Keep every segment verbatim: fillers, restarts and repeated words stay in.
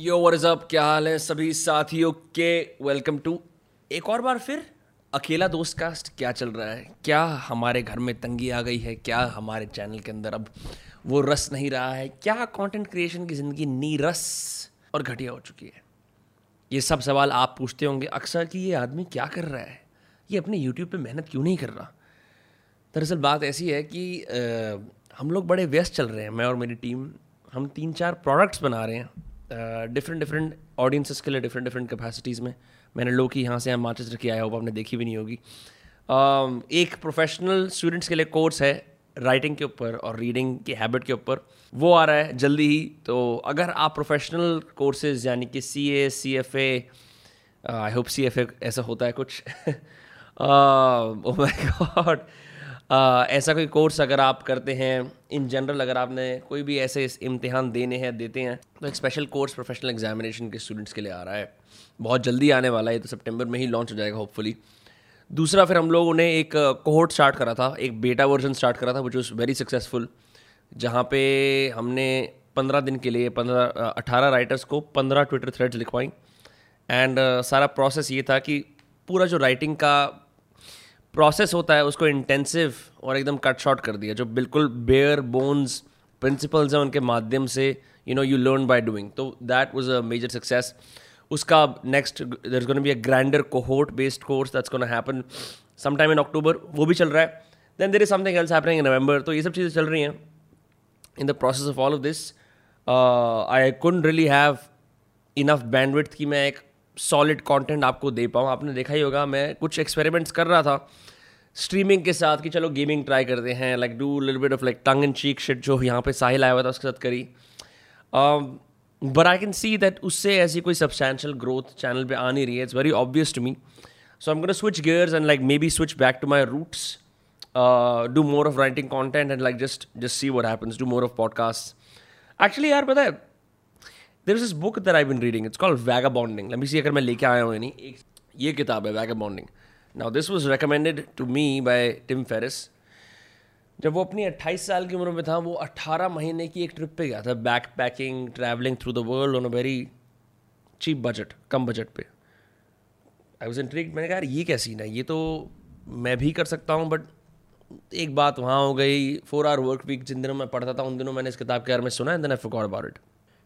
Yo what is up, क्या हाल है सभी साथियों के। वेलकम टू एक और बार फिर अकेला दोस्त कास्ट। क्या चल रहा है? क्या हमारे घर में तंगी आ गई है? क्या हमारे चैनल के अंदर अब वो रस नहीं रहा है? क्या कंटेंट क्रिएशन की ज़िंदगी नीरस और घटिया हो चुकी है? ये सब सवाल आप पूछते होंगे अक्सर कि ये आदमी क्या कर रहा है, ये अपने यूट्यूब पे मेहनत क्यों नहीं कर रहा। दरअसल बात ऐसी है कि आ, हम लोग बड़े व्यस्त चल रहे हैं, मैं और मेरी टीम। हम तीन चार प्रोडक्ट्स बना रहे हैं डिफरेंट डिफरेंट ऑडियंसेस के लिए, डिफरेंट डिफरेंट कैपेसिटीज़ में। मैंने लो की यहाँ से हम माचिस रखी आया, होगा आपने देखी भी नहीं होगी। uh, एक प्रोफेशनल स्टूडेंट्स के लिए कोर्स है राइटिंग के ऊपर और रीडिंग की हैबिट के ऊपर, वो आ रहा है जल्दी ही। तो अगर आप प्रोफेशनल कोर्सेज यानी कि C A C F A, I hope C F A ऐसा होता है कुछ, ओ माय गॉड, ऐसा कोई कोर्स अगर आप करते हैं इन जनरल, अगर आपने कोई भी ऐसे इम्तिहान देने हैं देते हैं तो एक स्पेशल कोर्स प्रोफेशनल एग्जामिनेशन के स्टूडेंट्स के लिए आ रहा है, बहुत जल्दी आने वाला है। ये तो सितंबर में ही लॉन्च हो जाएगा होपफुली। दूसरा, फिर हम लोगों ने एक कोहोर्ट स्टार्ट करा था, एक बेटा वर्जन स्टार्ट करा था विच वॉज वेरी सक्सेसफुल, जहाँ पे हमने पंद्रह दिन के लिए पंद्रह अठारह राइटर्स को पंद्रह ट्विटर थ्रेड्स लिखवाई। एंड uh, सारा प्रोसेस ये था कि पूरा जो राइटिंग का प्रोसेस होता है उसको इंटेंसिव और एकदम कट शॉर्ट कर दिया। जो बिल्कुल बेयर बोन्स प्रिंसिपल्स हैं उनके माध्यम से you know you learn by doing, तो that was a major success. उसका next there is gonna be a grander cohort based course that's gonna happen sometime in October, वो भी चल रहा है। Then there is something else happening in November. तो ये सब चीज़ें चल रही हैं। In the process of all of this I couldn't really have enough bandwidth कि मैं एक सॉलिड कंटेंट आपको दे पाऊँ। आपने देखा ही होगा मैं कुछ एक्सपेरिमेंट्स कर रहा था स्ट्रीमिंग के साथ कि चलो गेमिंग ट्राई करते हैं, like do little bit of like tongue in cheek shit जो यहाँ पे साहिल आया हुआ था उसके साथ करी। But I can see that उससे ऐसी कोई सब्सटैंशियल ग्रोथ चैनल पे आ नहीं रही है, it's very obvious to me. So I am gonna switch gears and like maybe switch back to my roots, do more of writing content and like just just see what happens, do more of podcast. Actually यार पता है there is this book that I have been reading, it's called vagabonding. Let me see अगर मैं लेके आया हूँ यानी एक ये किताब है vagabonding. Now this was recommended to me by Tim Ferriss. जब वो अपनी अट्ठाईस साल की उम्र में था वो अट्ठारह महीने की एक ट्रिप पे गया था, backpacking, travelling through the world on a very cheap budget, कम बजट पे। आई वाज इंट्रिग्ड, मैंने कहा यार ये क्या सीन है, ये तो मैं भी कर सकता हूँ। बट एक बात वहाँ हो गई, फोर आवर वर्क वीक जिन दिनों मैं पढ़ता था उन दिनों मैंने इस किताब के बारे में सुना, and then I forgot about it.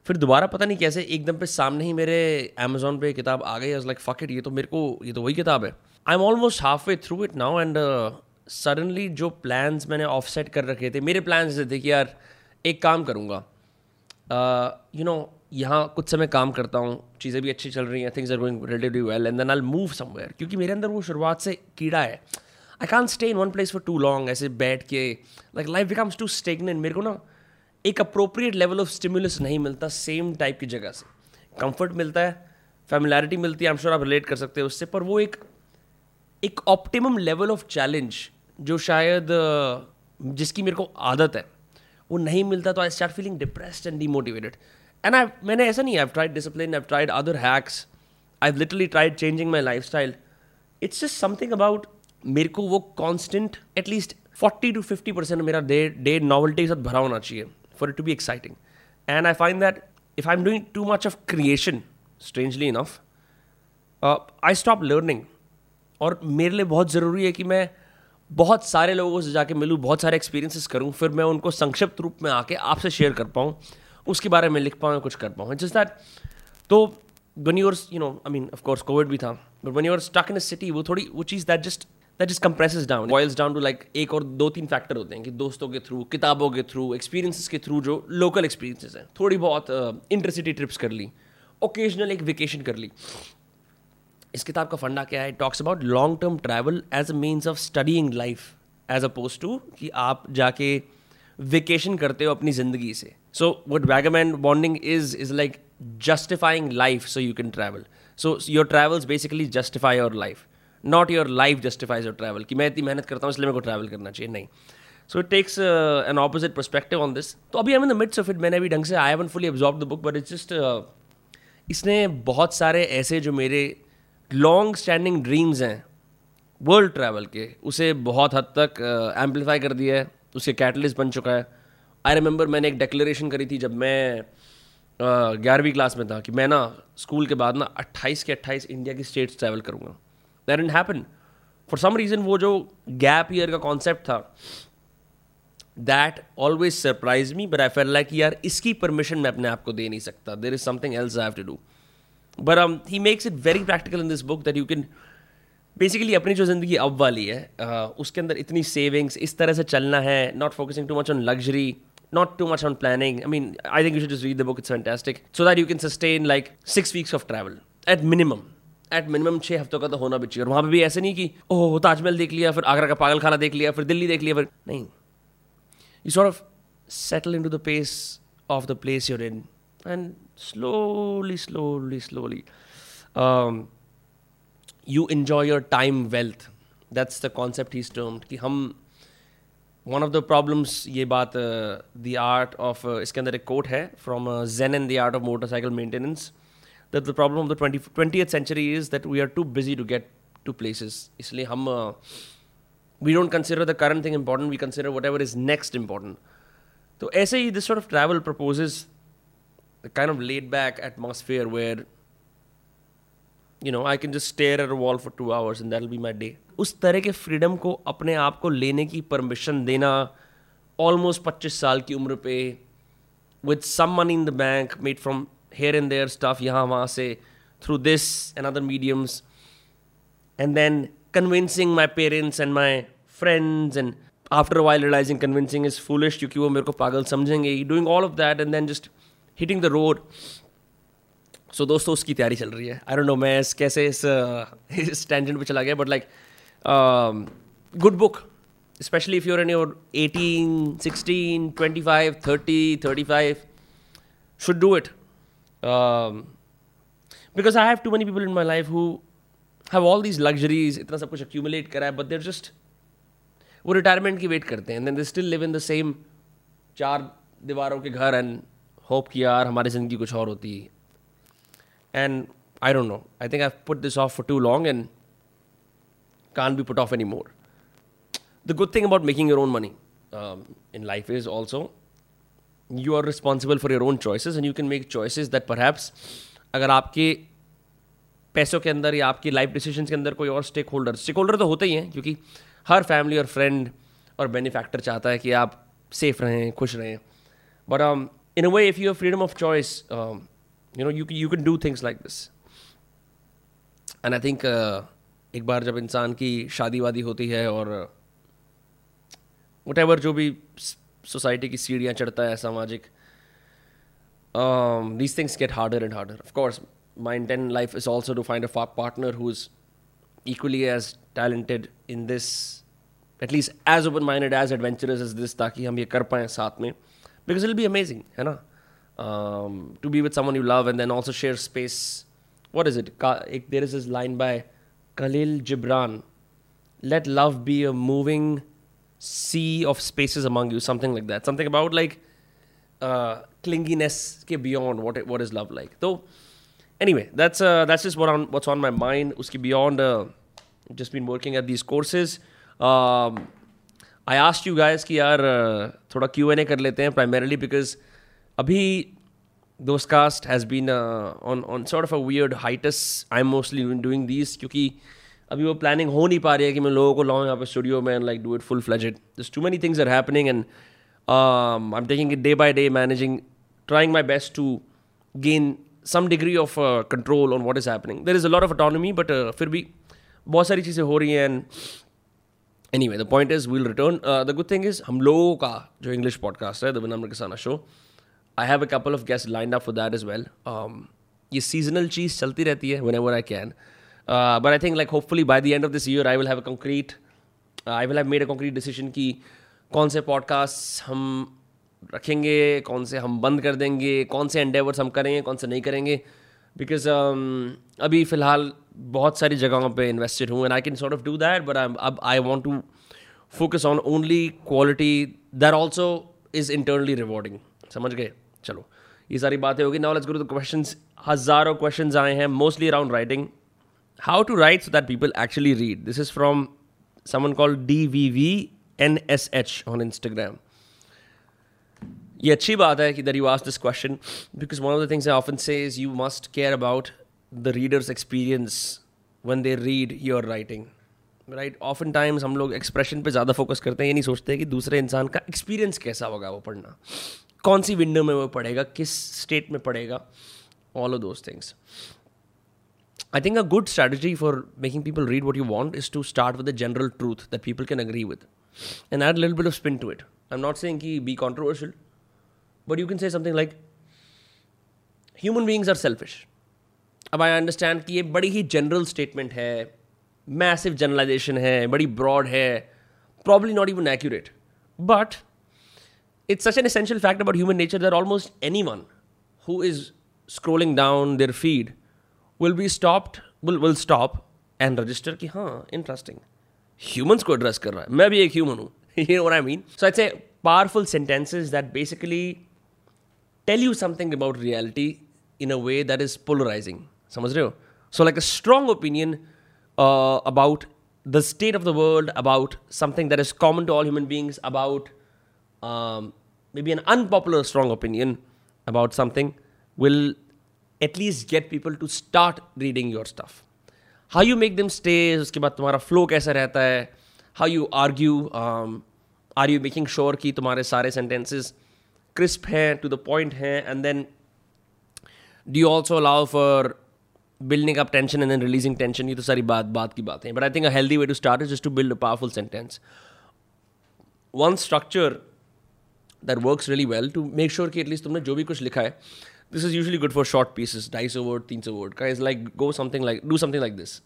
फिर दोबारा पता नहीं कैसे एकदम पे सामने ही मेरे अमेजोन पे किताब आ गई। I was like fuck it, ये तो मेरे को ये तो वही किताब है। I am almost halfway through it now. And suddenly जो प्लान्स मैंने ऑफसेट कर रखे थे, मेरे प्लान्स ऐसे थे कि यार एक काम करूँगा, यू नो यहाँ कुछ समय काम करता हूँ, चीज़ें भी अच्छी चल रही हैं, things are going relatively well, and then I will move somewhere. क्योंकि मेरे अंदर वो शुरुआत से कीड़ा है, I can't stay in one place for too long. ऐसे बैठ के like life becomes too stagnant. मेरे को ना एक अप्रोप्रिएट लेवल ऑफ स्टिमुलस नहीं मिलता सेम टाइप की जगह से। कंफर्ट मिलता है, फैमिलैरिटी मिलती है, आई एम श्योर आप रिलेट कर सकते हो उससे, पर वो एक एक ऑप्टिमम लेवल ऑफ चैलेंज जो शायद जिसकी मेरे को आदत है वो नहीं मिलता। तो I start feeling depressed and demotivated. And I मैंने ऐसा नहीं है, I have tried discipline, I have tried other hacks, I have literally tried changing my lifestyle. It's just something about मेरे को वो constant at least forty to fifty percent मेरा day day novelty के साथ भरा होना चाहिए for it to be exciting. And I find that if I am doing too much of creation strangely enough I stop learning. और मेरे लिए बहुत ज़रूरी है कि मैं बहुत सारे लोगों से जाके मिलूँ, बहुत सारे एक्सपीरियंसेस करूँ, फिर मैं उनको संक्षिप्त रूप में आके आपसे शेयर कर पाऊँ, उसके बारे में लिख पाऊँ, कुछ कर पाऊँ, जस्ट दैट। तो when you are you know I mean of course Covid भी था, but when you are stuck in a city वो थोड़ी वो चीज़ that just that just compresses down, boils down to like एक और दो तीन फैक्टर होते हैं कि दोस्तों के थ्रू, किताबों के थ्रू, एक्सपीरियंसेस के थ्रू, जो लोकल एक्सपीरियंसेस हैं, थोड़ी बहुत इंटरसिटी ट्रिप्स कर ली, ओकेजनल एक वेकेशन कर ली। इस किताब का फंडा क्या है? It talks about long term travel as a means of studying life as oppose to कि आप जाके वेकेशन करते हो अपनी ज़िंदगी से। So what vagabonding is is like justifying life so you can travel. So your travels basically justify your life, not your life justifies your travel कि मैं इतनी मेहनत करता हूँ इसलिए मेरे को ट्रैवल करना चाहिए, नहीं। So it takes an opposite perspective on this. तो अभी I am in the midst of it, मैंने अभी ढंग से I haven't fully absorb the book, but it's just इसने बहुत सारे ऐसे जो मेरे लॉन्ग स्टैंडिंग ड्रीम्स हैं वर्ल्ड ट्रैवल के, उसे बहुत हद तक एम्पलीफाई uh, कर दिया है, उसके कैटलिस्ट बन चुका है। आई रिमेंबर मैंने एक डिक्लेरेशन करी थी जब मैं ग्यारहवीं क्लास में था कि मैं ना स्कूल के बाद ना अट्ठाईस के अट्ठाईस इंडिया की स्टेट्स ट्रैवल करूँगा. That didn't happen for some reason. वो जो गैप ईयर का कॉन्सेप्ट था that always surprise me, but I felt like यार इसकी परमिशन मैं अपने आप को दे नहीं सकता. There is something else I have to do. But he makes it very practical in this book that you can basically अपनी जो ज़िंदगी अब वाली है uh, उसके अंदर इतनी सेविंग्स, इस तरह से चलना है, not focusing too much on luxury, not too much on planning. I mean, I think you should just read the book. It's fantastic. So that you can sustain like six weeks of travel at minimum. At minimum छः हफ्तों का तो होना भी चाहिए. और वहाँ पर भी ऐसे नहीं कि ओह ताजमहल देख लिया, फिर आगरा का पागल खाना देख लिया, फिर दिल्ली देख लिया, फिर नहीं. You sort of settle into the pace of the place you're in and slowly, slowly, slowly um, you enjoy your time wealth. That's the concept he's termed कि हम One of the problems, ये बात the art of uh, इसके अंदर एक coat है from uh, Zen and the Art of Motorcycle Maintenance, that the problem of the twentieth century is that we are too busy to get to places. इसलिए हम uh, we don't consider the current thing important, we consider whatever is next important. तो ऐसे ही this sort of travel proposes a kind of laid back atmosphere where you know I can just stare at a wall for two hours and that'll be my day. उस तरह के freedom को अपने आप को लेने की परमिशन देना ऑलमोस्ट पच्चीस साल की उम्र पे with some money in the bank made from here and there stuff, यहाँ वहाँ से through this and other mediums, and then convincing my parents and my friends and after a while realising convincing is foolish क्योंकि वो मेरे को पागल समझेंगे. Doing all of that and then just hitting the road. सो दोस्तों उसकी तैयारी चल रही है. आई डोंट नो मैं इस कैसे इस इस टेंजेंट पे चला गया, but like good book, specially if you're in your eighteen, sixteen, twenty-five, thirty, thirty-five, should do it. Um, because I have too many people in my life who have all these luxuries, इतना सब कुछ accumulate करा है, but they're just वो retirement की wait करते हैं, and then they still live in the same चार दीवारों के घर and hope कि यार हमारी ज़िंदगी कुछ और होती है. And I don't know, I think I've put this off for too long and can't be put off anymore. The good thing about making your own money um, in life is also you are responsible for your own choices and you can make choices that perhaps अगर आपके पैसों के अंदर या आपकी life decisions के अंदर कोई और स्टेक होल्डर स्टेक होल्डर तो होते ही हैं क्योंकि हर फैमिली और फ्रेंड और बेनिफैक्टर चाहता है कि आप सेफ रहें, खुश रहें. But in a way if you have freedom of choice you know you you can do things like this. And I think एक बार जब इंसान की शादी वादी होती है और वट एवर जो भी सोसाइटी की सीढ़ियाँ चढ़ता है सामाजिक, these things get harder and harder. Of course my intent in life is also to find a partner who is equally as talented in this, at least as open minded, as adventurous as this, ताकि हम ये कर पाएँ साथ में. Because it be amazing है ना to be with someone you love and then also share space. What is it एक there is this line by Khalil Gibran, let love be a moving sea of spaces among you, something like that, something about like uh, clinginess ke beyond what it, what is love like. So anyway, that's uh, that's just what on what's on my mind. Uski beyond, uh, just been working at these courses. Um, I asked you guys ki yaar uh, thoda Q and A kar lete hain, primarily because abhi Dostcast has been uh, on on sort of a weird hiatus. I'm mostly doing these क्योंकि अभी वो planning हो नहीं पा रही है कि मैं लोगों को लाऊँ यहाँ पे studio में and like do it full fledged. There's too many things that are happening and um, I'm taking it day by day, managing, trying my best to gain some degree of uh, control on what is happening. There is a lot of autonomy, but uh, फिर भी बहुत सारी चीज़ें हो रही हैं. And anyway, the point is we'll return. Uh, the good thing is हम लोगों का जो English podcast है, The Vinamra Kisana Show, I have a couple of guests lined up for that as well. Um, ये seasonal चीज़ चलती रहती है whenever I can. Uh, but I think like hopefully by the end of this year I will have a concrete, uh, I will have made a concrete decision कि कौन से podcasts हम रखेंगे, कौन से हम बंद कर देंगे, कौन से endeavors हम करेंगे, कौन से नहीं करेंगे. Because um, अभी फ़िलहाल बहुत सारी जगहों पे invested हूँ and I can sort of do that, but I'm, I want to focus on only quality that also is internally rewarding. समझ गए? चलो ये सारी बातें होगी. Now let's go to the questions. हज़ारों क्वेश्चंस आए हैं mostly around writing, how to write so that people actually read. This is from someone called D V V N S H on Instagram. ये अच्छी बात है कि that you asked this question, because one of the things I often say is you must care about the reader's experience when they read your writing, right? Oftentimes हम लोग expression पे ज़्यादा focus करते हैं, ये नहीं सोचते कि दूसरे इंसान का experience कैसा होगा वो पढ़ना, कौन सी window में वो पढ़ेगा, किस state में पढ़ेगा, all of those things. I think a good strategy for making people read what you want is to start with a general truth that people can agree with and add a little bit of spin to it. I'm not saying ki be controversial, but you can say something like, human beings are selfish. Ab I understand ki ye badi hi general statement hai, massive generalization hai, badi broad hai, probably not even accurate. But it's such an essential fact about human nature that almost anyone who is scrolling down their feed will be stopped, will will stop and register कि हाँ interesting, humans को address कर रहा है, मैं भी एक human हूँ, you know what I mean? So I'd say powerful sentences that basically tell you something about reality in a way that is polarizing, समझ रहे हो? So like a strong opinion uh, about the state of the world, about something that is common to all human beings, about um, maybe an unpopular strong opinion about something will at least get people to start reading your stuff. How you make them stay, उसके बाद तुम्हारा flow कैसा रहता है, how you argue, um, are you making sure कि तुम्हारे सारे sentences crisp हैं, to the point हैं, and then do you also allow for building up tension and then releasing tension, ये तो सारी बात बात की बातें हैं. But I think a healthy way to start is just to build a powerful sentence. One structure that works really well to make sure कि at least तुमने जो भी कुछ लिखा है, this is usually good for short pieces, two hundred word, three hundred word. Guys, like go something like, do something like this.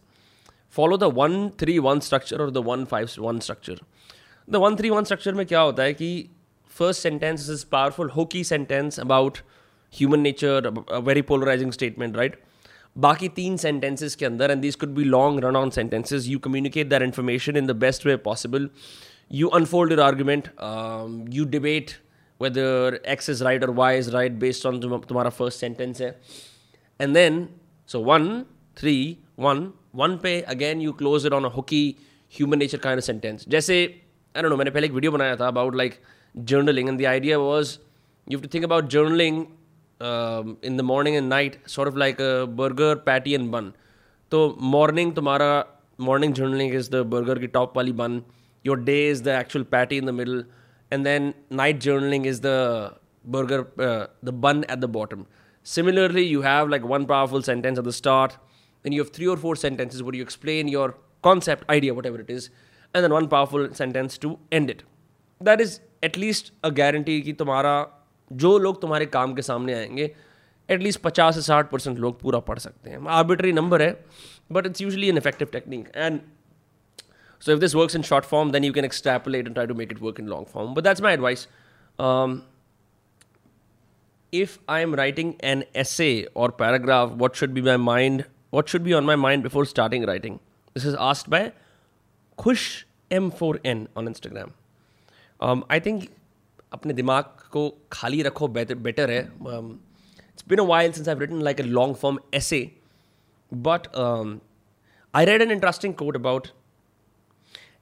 Follow the one three one structure or the one five one structure. The one three one structure mein kya hota hai ki first sentence is this powerful hokey sentence about human nature, a very polarizing statement, right? Baaki teen sentences ke andar, and these could be long run-on sentences, you communicate that information in the best way possible. You unfold your argument, um, you debate whether X is right or Y is right based on तुम्हारा first sentence है. And then, so one, three, one, one पे again you close it on a hooky human nature kind of sentence. जैसे, I don't know, मैंने पहले एक video बनाया था about like journaling, and the idea was you have to think about journaling um, in the morning and night, sort of like a burger, patty and bun. तो morning तुम्हारा, morning journaling is the burger की top वाली bun, your day is the actual patty in the middle, and then night journaling is the burger, uh, the bun at the bottom. Similarly, you have like one powerful sentence at the start, then you have three or four sentences where you explain your concept, idea, whatever it is, and then one powerful sentence to end it. That is at least a guarantee कि तुम्हारा जो लोग तुम्हारे काम के सामने आएंगे, at least fifty से sixty percent लोग पूरा पढ़ सकते हैं. Arbitrary number है, but it's usually an effective technique. And so if this works in short form, then you can extrapolate and try to make it work in long form. But that's my advice. Um, if I'm writing an essay or paragraph, what should be my mind? What should be on my mind before starting writing? This is asked by Khush M four N on Instagram. Um, I think अपने दिमाग को खाली रखो better है. Um, it's been a while since I've written like a long form essay, but um, I read an interesting quote about,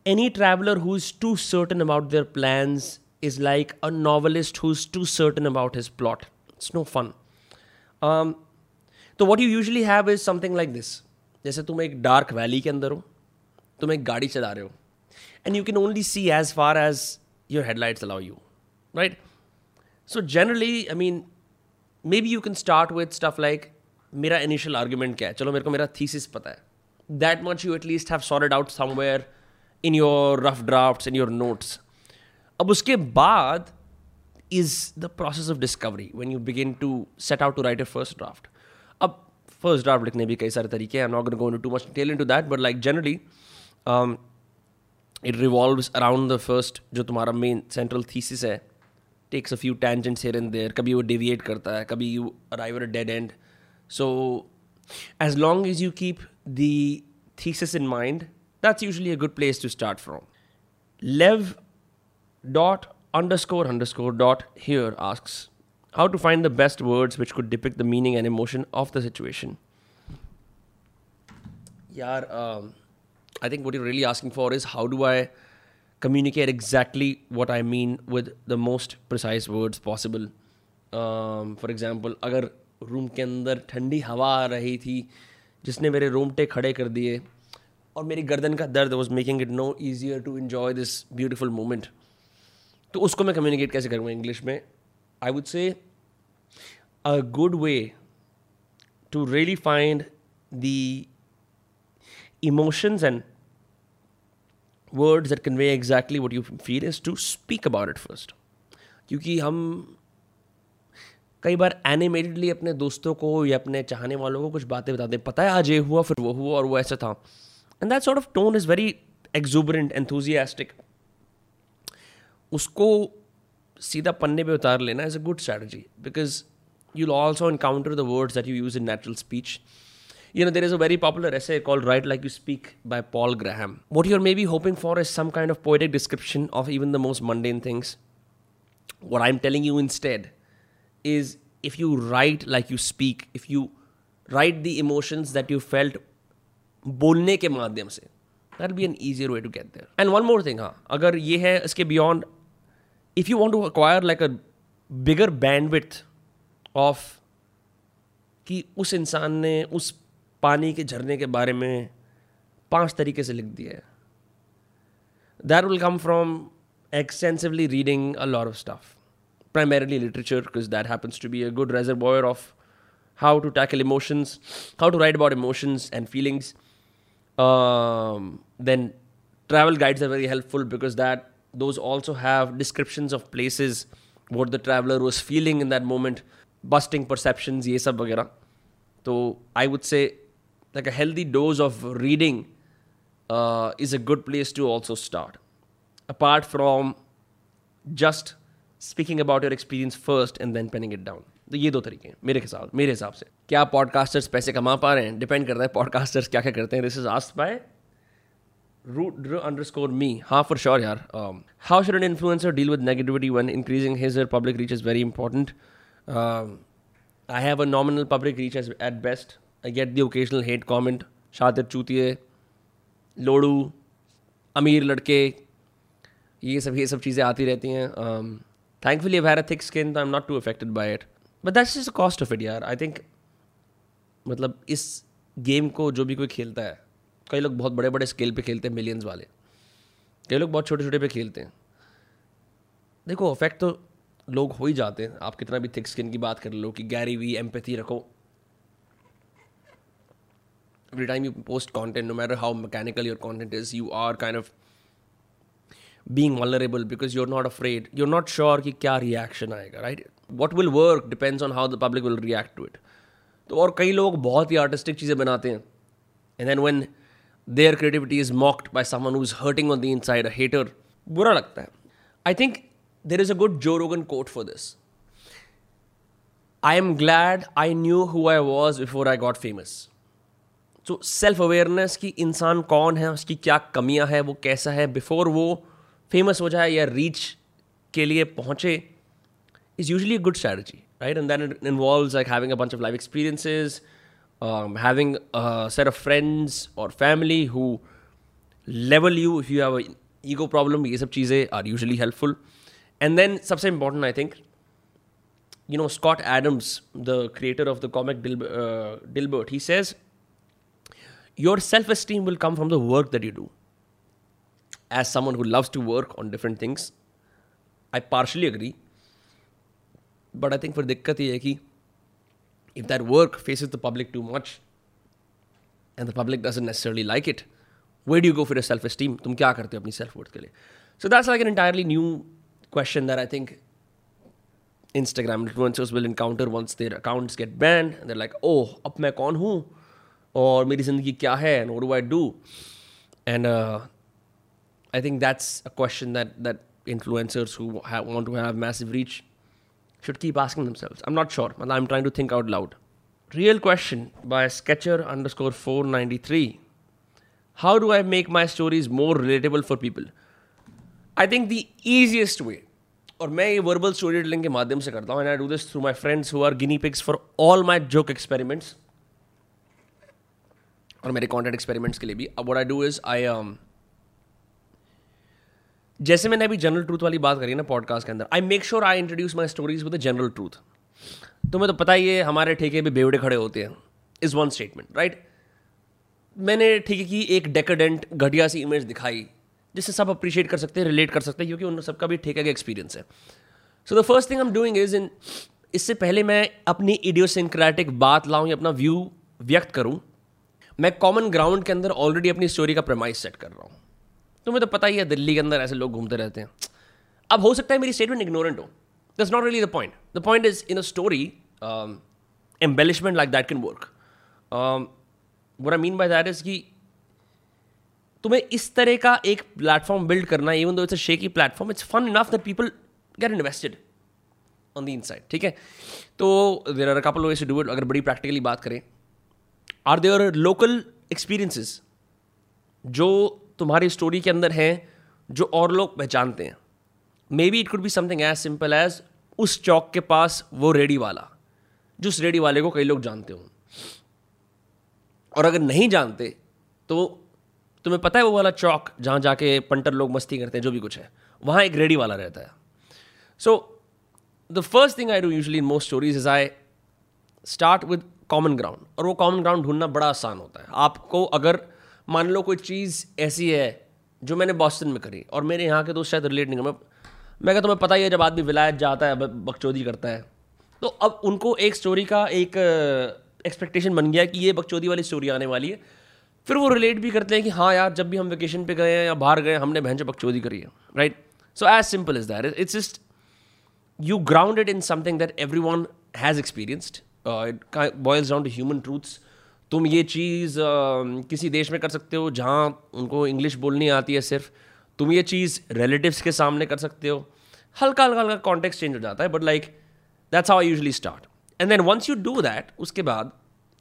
any traveler who's too certain about their plans is like a novelist who's too certain about his plot. It's no fun. Um, so what you usually have is something like this. जैसे तुम एक dark valley के अंदर हो, तुम एक गाड़ी चला रहे हो, and you can only see as far as your headlights allow you, right? So generally, I mean, maybe you can start with stuff like, मेरा initial argument क्या है? चलो मेरे को मेरा thesis पता है. That much you at least have sorted out somewhere in your rough drafts, in your notes. Ab uske baad is the process of discovery when you begin to set out to write a first draft. Ab first draft likhne bhi kai sare tareeke hain. I'm not going to go into too much detail into that, but like generally, um, it revolves around the first jo tumhara main central thesis hai. Takes a few tangents here and there. Kabhi wo deviate karta hai, kabhi you arrive at a dead end. So as long as you keep the thesis in mind, that's usually a good place to start from. Lev dot underscore underscore dot here asks, how to find the best words which could depict the meaning and emotion of the situation? Yaar, um, I think what you're really asking for is how do I communicate exactly what I mean with the most precise words possible. Um, for example, अगर room के अंदर ठंडी हवा आ रही थी जिसने मेरे रोंगटे खड़े कर दिए और मेरी गर्दन का दर्द was making it no easier to enjoy this beautiful moment. तो उसको मैं communicate कैसे करूँगा इंग्लिश में? I would say a good way to really find the emotions and words that convey exactly what you feel is to speak about it first. क्योंकि हम कई बार animatedly अपने दोस्तों को या अपने चाहने वालों को कुछ बातें बताते हैं, पता है आज ये हुआ फिर वो हुआ और वो ऐसा था. And that sort of tone is very exuberant, enthusiastic. उसको सीधा पन्ने पे उतार लेना is a good strategy because you'll also encounter the words that you use in natural speech. You know, there is a very popular essay called Write Like You Speak by Paul Graham. What you're maybe hoping for is some kind of poetic description of even the most mundane things. What I'm telling you instead is if you write like you speak, if you write the emotions that you felt बोलने के माध्यम से, that will be an easier way to get there. And one more thing, हाँ, अगर ये है इसके beyond, if you want to acquire like a bigger bandwidth of कि उस इंसान ने उस पानी के झरने के बारे में पांच तरीके से लिख दिया है, that will come from extensively reading a lot of stuff, primarily literature, because that happens to be a good reservoir of how to tackle emotions, how to write about emotions and feelings. Um, then travel guides are very helpful because that those also have descriptions of places, what the traveler was feeling in that moment, busting perceptions, ये सब वगैरह. तो I would say like a healthy dose of reading uh, is a good place to also start. Apart from just speaking about your experience first and then penning it down. तो ये दो तरीके हैं मेरे हिसाब मेरे हिसाब से. क्या पॉडकास्टर्स पैसे कमा पा रहे हैं? डिपेंड करता है पॉडकास्टर्स क्या क्या करते हैं. This is asked by root underscore me. हाँ for sure यार. Um, how should an influencer deal with negativity when increasing his or public reach is very important? Um, I have a nominal public reach as, at best. I get the occasional hate comment, शातिर चूतिए, लोडू, अमीर लड़के, ये सब ये सब चीज़ें आती रहती हैं. Thankfully I've had a thick skin, so I'm not too affected by it. But that's just the cost of it यार. I think मतलब इस गेम को जो भी कोई खेलता है, कई लोग बहुत बड़े बड़े स्केल पे खेलते हैं, मिलियंस वाले, कई लोग बहुत छोटे छोटे पे खेलते हैं. देखो अफेक्ट तो लोग हो ही जाते हैं. आप कितना भी थिक स्किन की बात कर लो कि गैरी वी एम्पैथी रखो, every time you post content, no matter how mechanical your content is, you are kind of being vulnerable because you are not afraid, you are not sure कि क्या reaction आएगा. Right, what will work depends on how the public will react to it. तो और कई लोग बहुत ही artistic चीज़ें बनाते हैं and then when their creativity is mocked by someone who is hurting on the inside, a hater, बुरा लगता है. I think there is a good Joe Rogan quote for this. I am glad I knew who I was before I got famous. So self-awareness की इंसान कौन है, उसकी क्या कमियां हैं, वो कैसा है, before वो famous हो जाए या reach के लिए पहुँचे, is usually a good strategy, right? And then it involves like having a bunch of life experiences, um, having a set of friends or family who level you if you have an ego problem. ये सब चीज़ें are usually helpful. And then, सबसे important, I think, you know, Scott Adams, the creator of the comic Dilbert, uh, Dilbert, he says, your self-esteem will come from the work that you do. As someone who loves to work on different things, I partially agree. But I think for dikkat ye hai ki, if that work faces the public too much, and the public doesn't necessarily like it, where do you go for your self-esteem? Tum kya karte ho apni self-worth ke liye? So that's like an entirely new question that I think Instagram influencers will encounter once their accounts get banned. And they're like, oh, ab main kaun hoon? Aur meri zindagi kya hai? And what do I do? And uh, I think that's a question that, that influencers who ha- want to have massive reach should keep asking themselves. I'm not sure. I'm trying to think out loud. Real question by Sketcher underscore four ninety-three. How do I make my stories more relatable for people? I think the easiest way, और मैं ये verbal storytelling के माध्यम से करता हूँ, and I do this through my friends who are guinea pigs for all my joke experiments, और मेरे content experiments के लिए भी. What I do is I um, जैसे मैंने अभी जनरल ट्रूथ वाली बात करी ना पॉडकास्ट के अंदर, I make sure I introduce my stories with general truth. तुम्हें तो पता ही है हमारे ठेके पे बेवड़े खड़े होते हैं इज़ वन स्टेटमेंट, राइट। मैंने ठेके की एक डेकेडेंट घटिया सी इमेज दिखाई जिससे सब अप्रिशिएट कर सकते हैं, रिलेट कर सकते हैं, क्योंकि उन सबका भी ठेके का एक्सपीरियंस है। So the first thing I am doing is इन इससे पहले मैं अपनी इडियोसिंक्रेटिक बात लाऊं या अपना व्यू व्यक्त करूं, मैं कॉमन ग्राउंड के अंदर ऑलरेडी अपनी स्टोरी का प्रेमाइस सेट कर रहा हूं। तुम्हें तो पता ही है दिल्ली के अंदर ऐसे लोग घूमते रहते हैं। अब हो सकता है मेरी स्टेटमेंट इग्नोरेंट हो, that's not really the point. The point is in a story embellishment like that can work. What I mean by that is कि तुम्हें इस तरह का एक प्लेटफॉर्म बिल्ड करना, even though it's a shaky platform, it's fun enough that people get invested on the inside, ठीक है। तो there are a couple ways to do it. अगर बड़ी प्रैक्टिकली बात करें, आर देयर लोकल एक्सपीरियंसेस जो तुम्हारी स्टोरी के अंदर हैं जो और लोग पहचानते हैं? Maybe it could be something as simple as उस चौक के पास वो रेडी वाला, जो उस रेडी वाले को कई लोग जानते हों, और अगर नहीं जानते तो तुम्हें पता है वो वाला चौक जहाँ जाके पंटर लोग मस्ती करते हैं, जो भी कुछ है, वहाँ एक रेडी वाला रहता है। So the first thing I do usually in most stories is I start with common ground, और वो कॉमन ग्राउंड ढूंढना बड़ा आसान होता है। आपको अगर मान लो कोई चीज़ ऐसी है जो मैंने बॉस्टन में करी और मेरे यहाँ के दोस्त शायद रिलेट नहीं कर, मैं मैं कहता तुम्हें पता ही है जब आदमी विलायत जाता है बकचोदी करता है, तो अब उनको एक स्टोरी का एक एक्सपेक्टेशन बन गया कि ये बकचोदी वाली स्टोरी आने वाली है। फिर वो रिलेट भी करते हैं कि हाँ यार जब भी हम वेकेशन पे गए हैं या बाहर गए हमने बहन से बकचोदी करी है, right. So as simple is that, it's just you grounded in something that everyone has experienced. It boils down to human truths. तुम ये चीज़ uh, किसी देश में कर सकते हो जहाँ उनको इंग्लिश बोलनी आती है सिर्फ, तुम ये चीज़ रिलेटिव्स के सामने कर सकते हो। हल्का हल्का हल्का कॉन्टेक्स्ट चेंज हो जाता है, but like that's how I usually start, and then once you do that उसके बाद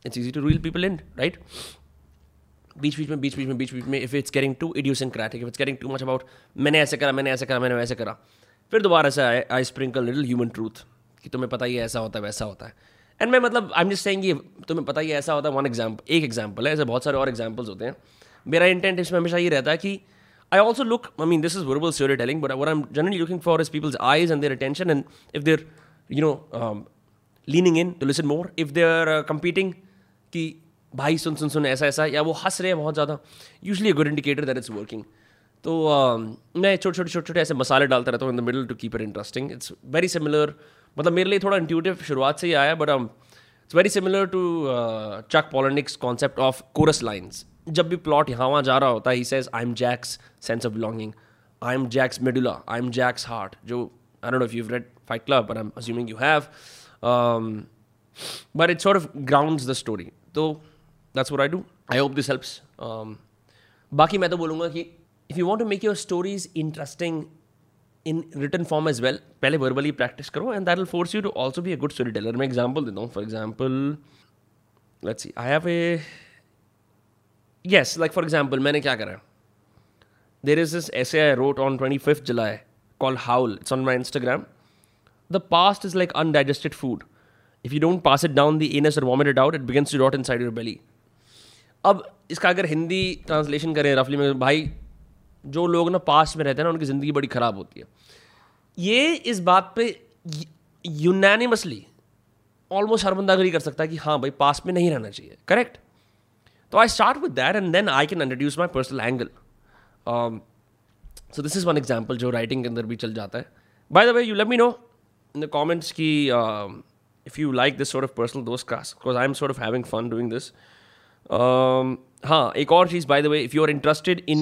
it's easy to reel people in, right. बीच बीच में बीच बीच में बीच बीच में if it's getting too idiosyncratic, if it's getting too much about मैंने ऐसे करा मैंने ऐसे करा मैंने वैसे करा, फिर दोबारा से I sprinkle little human truth कि तुम्हें पता ही ऐसा होता है वैसा होता है। एंड मैं मतलब आई एम जस्ट सेइंग ये तुम्हें पता ही ऐसा होता है वन एग्जाम्पल, एक एग्जाम्पल है, ऐसे बहुत सारे और एग्जाम्पल्स होते हैं। मेरा इंटेंट इसमें हमेशा ये रहता है कि I also look, I mean this is verbal story telling, but what I am generally looking for is people's eyes and their attention, and if they're you know leaning in to listen more, if they are competing कि भाई सुन सुन सुन ऐसा ऐसा, या वो हंस रहे हैं बहुत ज़्यादा, usually a good indicator that it's working. तो मैं छोटे छोटे छोटे छोटे ऐसे मसाले डालता रहता हूँ in the middle to keep it interesting. It's very similar, मतलब मेरे लिए थोड़ा इंट्यूटिव शुरुआत से ही आया, but it's very similar to Chuck पॉलिनिक्स concept of chorus lines. जब भी प्लॉट यहाँ वहाँ जा रहा होता है, he says I am Jack's sense of belonging, I am Jack's medulla, I am Jack's heart, जो I don't know if you read Fight Club but I am assuming you have, but it's sort of grounds the story. तो That's what I do. I hope this helps. Um, बाकी मैं तो बोलूँगा कि if you want to make your stories interesting in written form as well, पहले verbally practice करो, and that will force you to also be a good storyteller. मैं example देता हूँ. For example, let's see. I have a yes, like for example, मैंने क्या करा? There is this essay I wrote on twenty-fifth of July called Howl. It's on my Instagram. The past is like undigested food. If you don't pass it down the anus or vomit it out, it begins to rot inside your belly. अब इसका अगर Hindi translation करें रफली में, भाई जो लोग ना पास्ट में रहते हैं ना उनकी ज़िंदगी बड़ी ख़राब होती है। ये इस बात पे यूनानिमसली ऑलमोस्ट हर बंदा अग्री कर सकता है कि हाँ भाई पास्ट में नहीं रहना चाहिए, करेक्ट। तो I start with that and then I can introduce my personal angle. So this is one example जो राइटिंग के अंदर भी चल जाता है। By the way, you let me know in the comments कि if you like this sort of personal दोस्त cast, because I am sort of having fun doing this. Um, हाँ, एक और चीज़ by the way, if you are interested in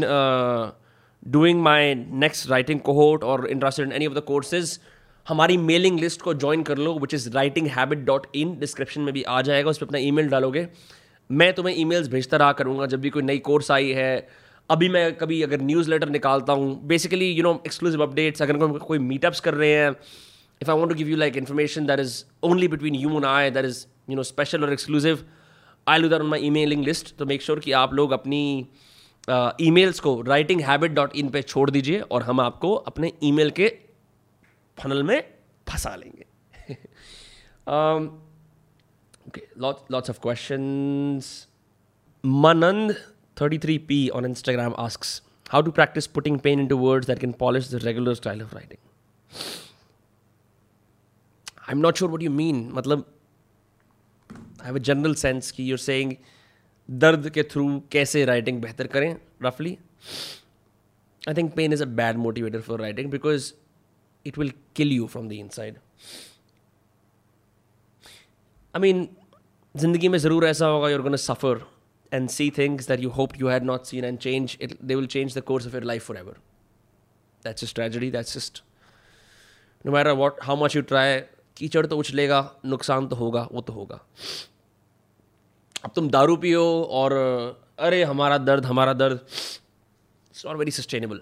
doing my next writing cohort और interested in any of the courses, हमारी mailing list को join कर लो, which is writing habit dot in. Description में भी आ जाएगा, उस पर अपना ईमेल डालोगे, मैं तुम्हें ईमेल्स भेजता रहा करूँगा जब भी कोई नई कोर्स आई है। अभी मैं कभी अगर न्यूज़लेटर निकालता हूँ, basically you know exclusive updates, अगर कोई कोई मीटअप्स कर रहे हैं, if I want to give you like information that is only between you and I, that is you know special और exclusive, I'll do that on my emailing list. तो make sure कि आप लोग अपनी emails को writing habit dot in पे छोड़ दीजिए और हम आपको अपने email के फनल में फंसा लेंगे। um, okay, lots lots of questions. Manand thirty-three P on Instagram asks, How to practice putting pain into words that can polish the regular style of writing. I'm not sure what you mean. Matlab, I have a general sense that you're saying dard ke through kaise writing behtar karein, roughly. I think pain is a bad motivator for writing because it will kill you from the inside. I mean, zindagi mein zarur aisa hoga, you're going to suffer and see things that you hoped you had not seen and change. It, they will change the course of your life forever. That's just tragedy. That's just... No matter what, how much you try, कीचड़ तो उछलेगा, नुकसान तो होगा, वो तो होगा. अब तुम दारू पियो और अरे हमारा दर्द, हमारा दर्द. It's not very sustainable.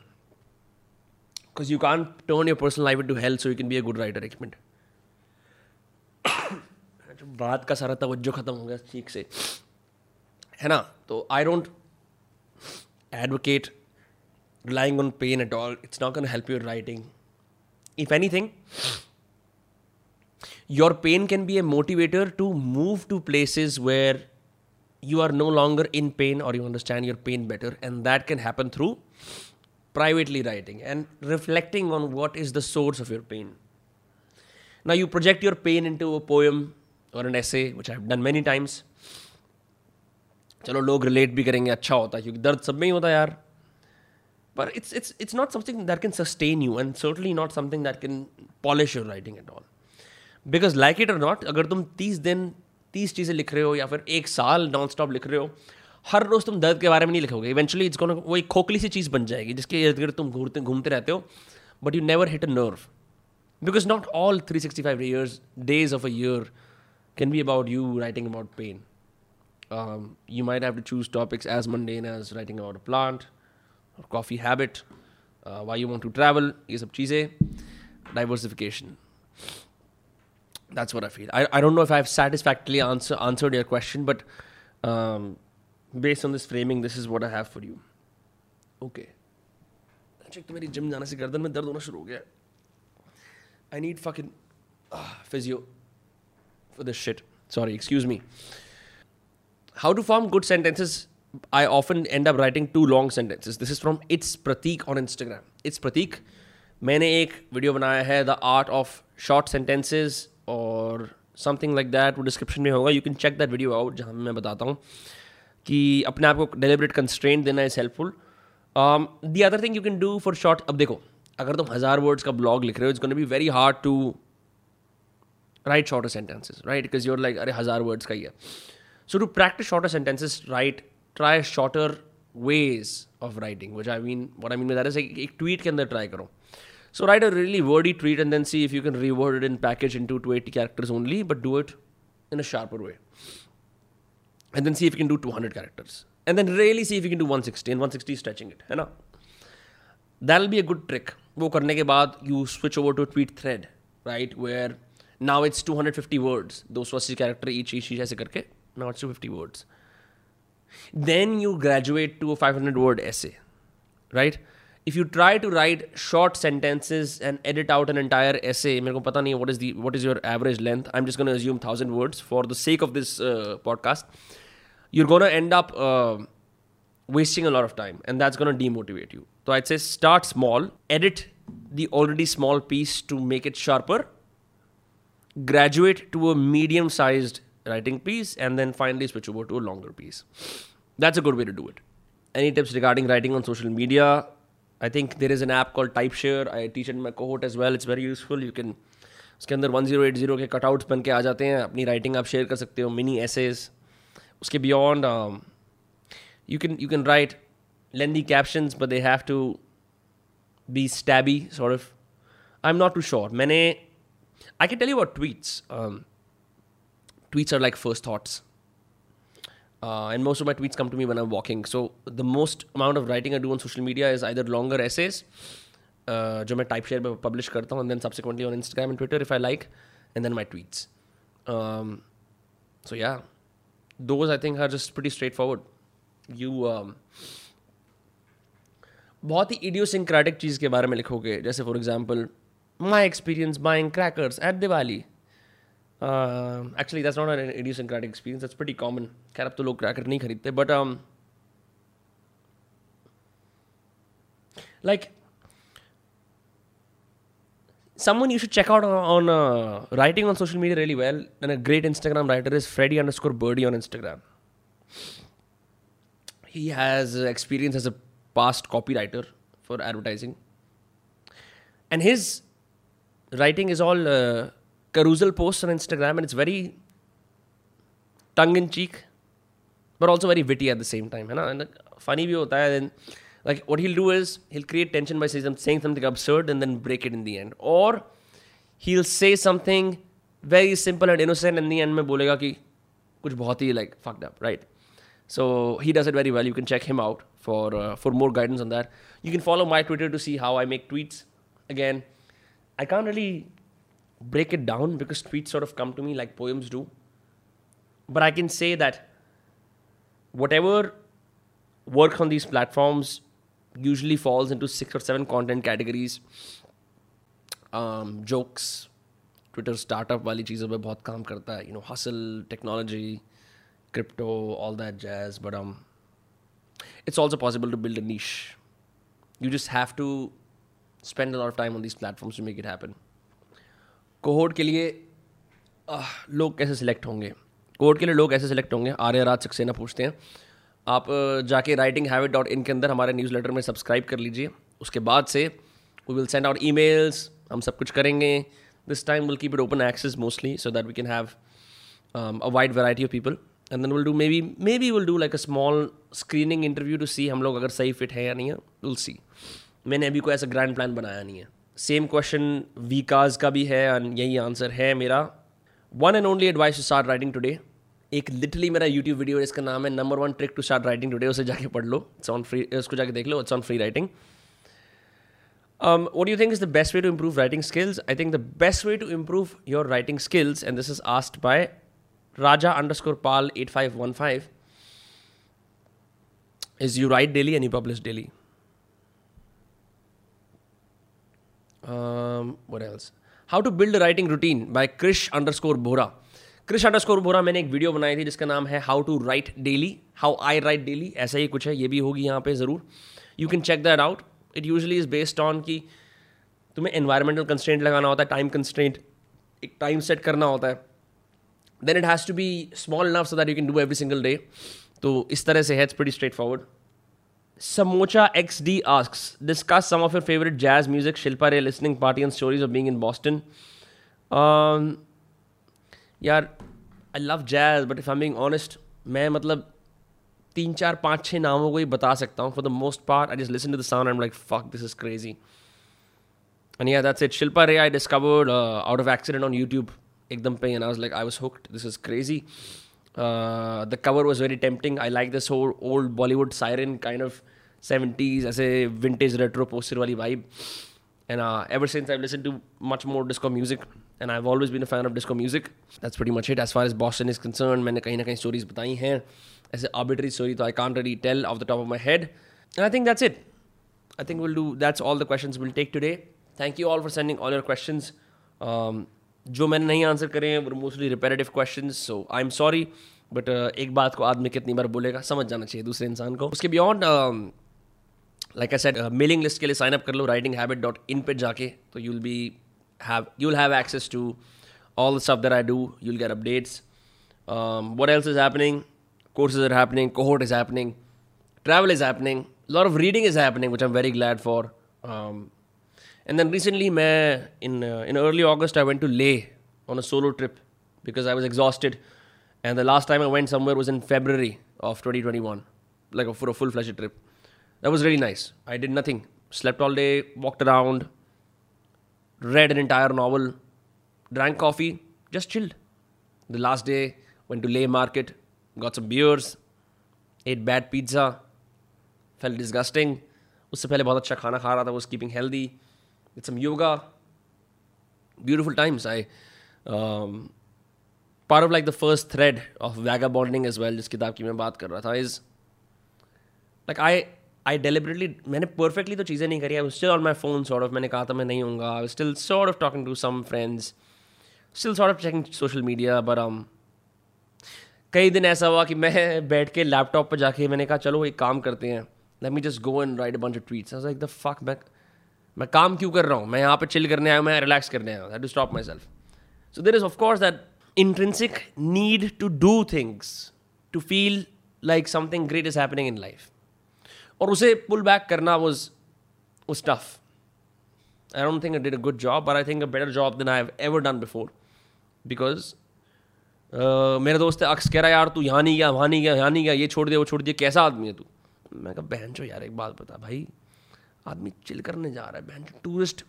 Because you can't turn your personal life into hell so you can be a good writer. बात का सारा तवज्जो खत्म हो गया ठीक से, है ना? तो I don't advocate relying on pain at all. It's not going to help your writing. If anything, your pain can be a motivator to move to places where you are no longer in pain or you understand your pain better, and that can happen through privately writing and reflecting on what is the source of your pain. Now you project your pain into a poem or an essay, which I've done many times. Chalo, log relate bhi karenge, acha hota hai, kyunki dard sab mein hi hota hai yaar. But it's it's it's not something that can sustain you, and certainly not something that can polish your writing at all. Because like it or not, अगर तुम तीस दिन तीस चीज़ें लिख रहे हो या फिर एक साल नॉन स्टॉप लिख रहे हो, हर रोज़ तुम दर्द के बारे में नहीं लिखोगे. इवेंचुअली इट्स गोना वो एक खोखली सी चीज़ बन जाएगी जिसके इर्द गिर्द तुम घूमते घूमते रहते हो, but you never hit a nerve. Because not all three hundred sixty-five years, days of a year can be about you writing about pain. Um, you might have to choose topics as mundane as writing about a plant, or coffee habit, uh, why you want to travel, ये सब चीज़ें, diversification. That's what I feel. I, I don't know if I've satisfactorily answer, answered your question, but um, based on this framing, this is what I have for you. Okay. Check तो मेरी gym जाने से गर्दन में दर्द होना शुरू हो गया. I need fucking uh, physio for this shit. Sorry, excuse me. How to form good sentences? I often end up writing too long sentences. This is from It's Pratik on Instagram. It's Pratik. मैंने एक video बनाया है The Art of Short Sentences or something like that. वो description में होगा. You can check that video out जहाँ मैं बताता हूँ कि अपने आप को deliberate constraint देना is helpful. Um, the other thing you can do for short, अब देखो, अगर तुम हज़ार वर्ड्स का ब्लॉग लिख रहे हो, it's gonna be very hard to write shorter sentences, right? Because you're like अरे हज़ार वर्ड्स का ही है. So to practice shorter sentences, right, try shorter ways of writing, which I mean what I mean by that is एक tweet के अंदर try करो. So write a really wordy tweet and then see if you can reword it in package in to two eighty characters only, but do it in a sharper way, and then see if you can do two hundred characters, and then really see if you can do one sixty one sixty stretching it, है ना? That will be a good trick. वो करने के बाद you switch over to tweet thread, right, where now it's two hundred fifty words, दो सौ अस्सी character each each ऐसे करके, now it's two fifty words. Then you graduate to five hundred word essay, right? If you try to write short sentences and edit out an entire essay, मेरे को पता नहीं what is the what is your average length, I am just gonna assume thousand words for the sake of this podcast. You are gonna end up wasting a lot of time, and that's going to demotivate you. So I'd say start small, edit the already small piece to make it sharper, graduate to a medium-sized writing piece, and then finally switch over to a longer piece. That's a good way to do it. Any tips regarding writing on social media? I think there is an app called Type Share. I teach it in my cohort as well. It's very useful. You can, उसके अंदर ten eighty के cutouts बन के आ जाते हैं, अपनी writing आप share कर सकते हो, mini essays. उसके beyond, um, You can you can write lengthy captions, but they have to be stabby, sort of. I'm not too sure. Maine, I can tell you about tweets. Um, tweets are like first thoughts. Uh, and most of my tweets come to me when I'm walking. So the most amount of writing I do on social media is either longer essays, which I type share publish karta hoon, and then subsequently on Instagram and Twitter if I like, and then my tweets. Um, so yeah, those I think are just pretty straightforward. You बहुत ही idiosyncratic चीज़ के बारे में लिखोगे, जैसे for example my experience buying crackers at Diwali. Actually that's not an idiosyncratic experience, that's pretty common. खैर अब तो लोग क्रैकर नहीं खरीदते, but Like, someone you should check out on, on uh, writing on social media really well, and a great Instagram writer is Freddie underscore Birdie on Instagram. He has experience as a past copywriter for advertising. And his writing is all uh, carousel posts on Instagram, and it's very tongue-in-cheek, but also very witty at the same time. And funny bhi hota hai. Then, like, what he'll do is, he'll create tension by saying something absurd and then break it in the end. Or he'll say something very simple and innocent, and in the end mein bolega ki kuch bahut hi, like, fucked up, right? So he does it very well. You can check him out for uh, for more guidance on that. You can follow my Twitter to see how I make tweets. Again, I can't really break it down because tweets sort of come to me like poems do. But I can say that whatever work on these platforms usually falls into six or seven content categories. Um, jokes, Twitter startup wali cheezon pe bahut kaam karta hai. You know, hustle, technology, crypto, all that jazz. But um, it's also possible to build a niche. You just have to spend a lot of time on these platforms to make it happen. Cohort के लिए लोग कैसे select होंगे? Cohort के लिए लोग कैसे select होंगे? आर्य राज सक्सेना पूछते हैं. आप जाके writing habit dot in के अंदर हमारे newsletter में subscribe कर लीजिए. उसके बाद से we will send out emails. हम सब कुछ करेंगे. This time we'll keep it open access mostly so that we can have um, a wide variety of people. And then we'll do maybe maybe we'll do like a small screening interview to see हम लोग अगर सही fit है या नहीं है. We'll see. मैंने अभी कोई ऐसा ग्रैंड प्लान बनाया नहीं है. सेम क्वेश्चन वीकाज का भी है और यही आंसर है मेरा. One and only advice to start writing today. एक लिटरली मेरा यूट्यूब वीडियो है, इसका नाम है number one trick to start writing today. उसे जाके पढ़ लो. इट्स ऑन फ्री, उसको जाके देख लो. It's on free writing. What do you think is the best way to improve writing skills? I think the best way to improve your writing skills, and this is asked by Raja underscore Pal at five one five, is you write daily and you publish daily. Um, what else? How to build a writing routine by Krish underscore Bora. Krish underscore Bora मैंने एक video बनाई थी जिसका नाम है How to write daily, How I write daily. ऐसा ही कुछ है, ये भी होगी यहाँ पे ज़रूर. You can check that out. It usually is based on कि तुम्हें environmental constraint लगाना होता है, time constraint, एक time set करना होता है. Then it has to be small enough so that you can do every single day. तो इस तरह से है, it's pretty straightforward. Samocha X D asks, discuss some of your favorite jazz music, Shilpa Ray listening party and stories of being in Boston. Um, yaar, I love jazz, but if I'm being honest, मैं मतलब तीन चार पाँच छः नामों को ही बता सकता हूँ. For the most part, I just listen to the sound and I'm like, fuck, this is crazy. And yeah, that's it. Shilpa Ray I discovered uh, out of accident on YouTube. Ekdam pe, and I was like, I was hooked. This is crazy. Uh, the cover was very tempting. I like this whole old Bollywood siren kind of seventies, as a vintage retro poster wali vibe. And uh, ever since I've listened to much more disco music, and I've always been a fan of disco music. That's pretty much it as far as Boston is concerned. मैंने कहीं ना कहीं stories बताई हैं, ऐसे arbitrary story तो I can't really tell off the top of my head. And I think that's it. I think we'll do. That's all the questions we'll take today. Thank you all for sending all your questions. Um, जो मैंने नहीं answer करे हैं वो mostly repetitive question, so I am sorry, but एक बात को आदमी कितनी बार बोलेगा, समझ जाना चाहिए दूसरे इंसान को. उसके beyond, like I said, mailing list के लिए साइन अप कर लो writing habit dot in पे जाके. तो you will be have you will have access to all the stuff that I do. You will get updates. What else is happening? Courses are happening, cohort is happening, travel is happening, lot of reading is happening, which I am very glad for. And then recently, मैं in uh, in early August, I went to Leh on a solo trip because I was exhausted. And the last time I went somewhere was in February of twenty twenty-one, like a, for a full-fledged trip. That was really nice. I did nothing. Slept all day, walked around, read an entire novel, drank coffee, just chilled. The last day, went to Leh market, got some beers, ate bad pizza, felt disgusting. उससे पहले बहुत अच्छा खाना खा रहा था, was keeping healthy. Did some yoga. Beautiful times. I um, part of like the first thread of vagabonding as well, जिस किताब की मैं बात कर रहा था, is like I I deliberately, मैंने perfectly तो चीज़ें नहीं करी. I was still on my phone sort of. मैंने कहा था मैं नहीं होऊंगा. I was still sort of talking to some friends, still sort of checking social media. But um कई दिन ऐसा हुआ कि मैं बैठ के लैपटॉप पर जाके मैंने कहा चलो एक काम करते हैं, let me just go and write a bunch of tweets. I was like, the fuck, मैं मैं काम क्यों कर रहा हूँ? मैं यहाँ पे chill करने आया हूँ, मैं relax करने आया हूँ. I had to stop myself. So there is of course that intrinsic need to do things, to feel like something great is happening in life. और उसे pull back करना was was tough. I don't think I did a good job, but I think a better job than I have ever done before. Because uh, मेरा दोस्त अक्स कह रहा है यार तू यहाँ नहीं गया, वहाँ नहीं गया, यहाँ नहीं गया, ये छोड़ दे वो छोड़ दे, कैसा आदमी है तू? मैं कहा बहन चो यार एक बात बता भाई, आदमी चिल करने जा रहा है बहन चो, टूरिस्ट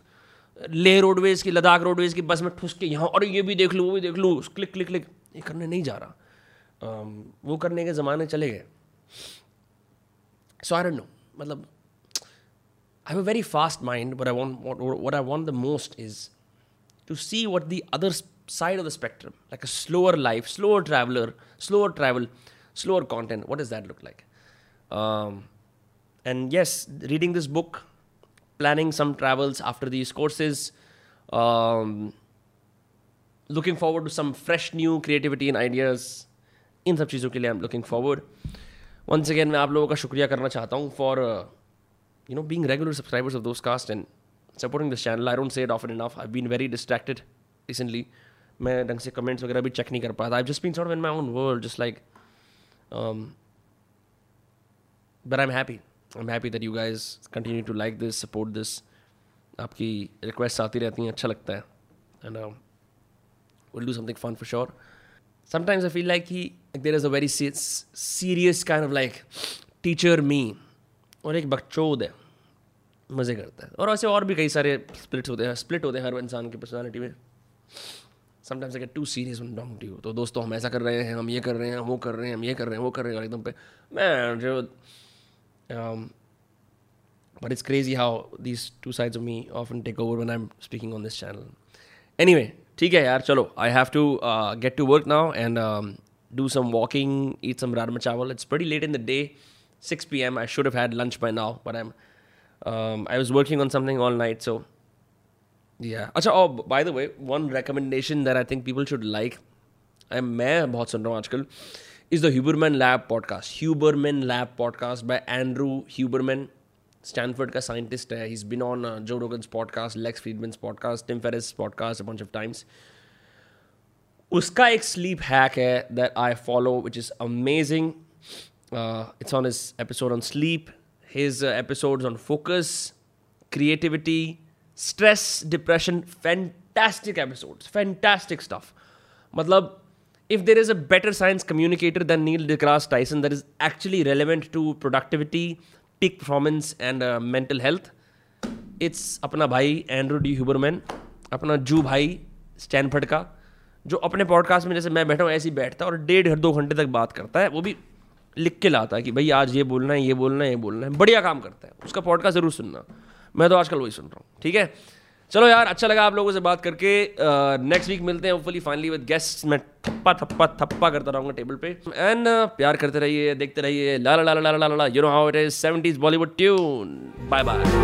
लेह रोडवेज़ की लद्दाख रोडवेज़ की बस में ठुस के यहाँ और ये भी देख लूँ वो भी देख लूँ क्लिक क्लिक क्लिक, ये करने नहीं जा रहा. um, वो करने के ज़माने चले गए. सो आई डोंट नो, मतलब I have a very fast mind, but I want what, what I want the most is to see what the other side of the spectrum, like a slower life, slower traveler, slower travel, slower content. What does that look like? Um, and yes, reading this book, planning some travels after these courses, um, looking forward to some fresh new creativity and ideas. In सब चीज़ों के लिए I'm looking forward. Once again, मैं आप लोगों का शुक्रिया करना चाहता हूँ for uh, you know, being regular subscribers of those cast and supporting this channel. I don't say it often enough. I've been very distracted recently. मैं ढंग से comments वगैरह भी check नहीं कर पाया था. I've just been sort of in my own world, just like. Um, but I'm happy. I'm happy that you guys continue to like this, support this. आपकी requests आती रहती हैं, अच्छा लगता है. And um, we'll do something fun for sure. Sometimes I feel like he, like there is a very se- serious kind of like teacher me. और एक बकचोद है, मज़े करता है. और ऐसे और भी कई सारे स्प्लिट्स होते हैं, स्प्लिट होते हैं हर इंसान की पर्सनालिटी में. Sometimes I get too serious when talking to you. तो दोस्तों हम ऐसा कर रहे हैं, हम ये कर रहे हैं, वो कर रहे हैं, हम ये कर रहे हैं, वो कर रहे हैं, एकदम पे मैं जो. But it's crazy how these two sides of me often take over when I am speaking on this channel. Anyway ठीक है यार, चलो I have to get to work now and do some walking, eat some rajma chawal. It's pretty late in the day, six p.m. I should have had lunch by now, but I'm um, I was working on something all night, so yeah. अच्छा, oh by the way, one recommendation that I think people should like, I मैं बहुत सुन रहा हूँ आजकल, is the Huberman Lab podcast. Huberman Lab podcast by Andrew Huberman, Stanford का scientist है. He's been on uh, Joe Rogan's podcast, Lex Fridman's podcast, Tim Ferriss podcast a bunch of times. उसका एक sleep hack है that I follow, which is amazing. Uh, it's on his episode on sleep, his uh, episodes on focus, creativity, stress, depression. Fantastic episodes, fantastic stuff. Matlab, if there is a better science communicator than Neil deGrasse Tyson that is actually relevant to productivity, peak performance and uh, mental health, it's apna bhai Andrew D. Huberman, apna Ju bhai Stanford ka, जो अपने podcast में जैसे मैं बैठा हूँ ऐसे ही बैठता है और डेढ़ दो घंटे तक बात करता है. वो भी लिख के लाता है कि भाई आज ये बोलना है, ये बोलना है, ये बोलना है. बढ़िया काम करता है, उसका पॉडकास्ट ज़रूर सुनना. मैं तो आजकल वही सुन रहा हूँ. ठीक है, चलो यार, अच्छा लगा आप लोगों से बात करके. नेक्स्ट uh, वीक मिलते हैं होपफुली फाइनली विद गेस्ट. मैं थप्पा थप्पा थप्पा करता रहूँगा टेबल पे. एंड uh, प्यार करते रहिए, देखते रहिए. ला ला ला ला ला ला, you know how it is, seventies Bollywood tune. Bye bye.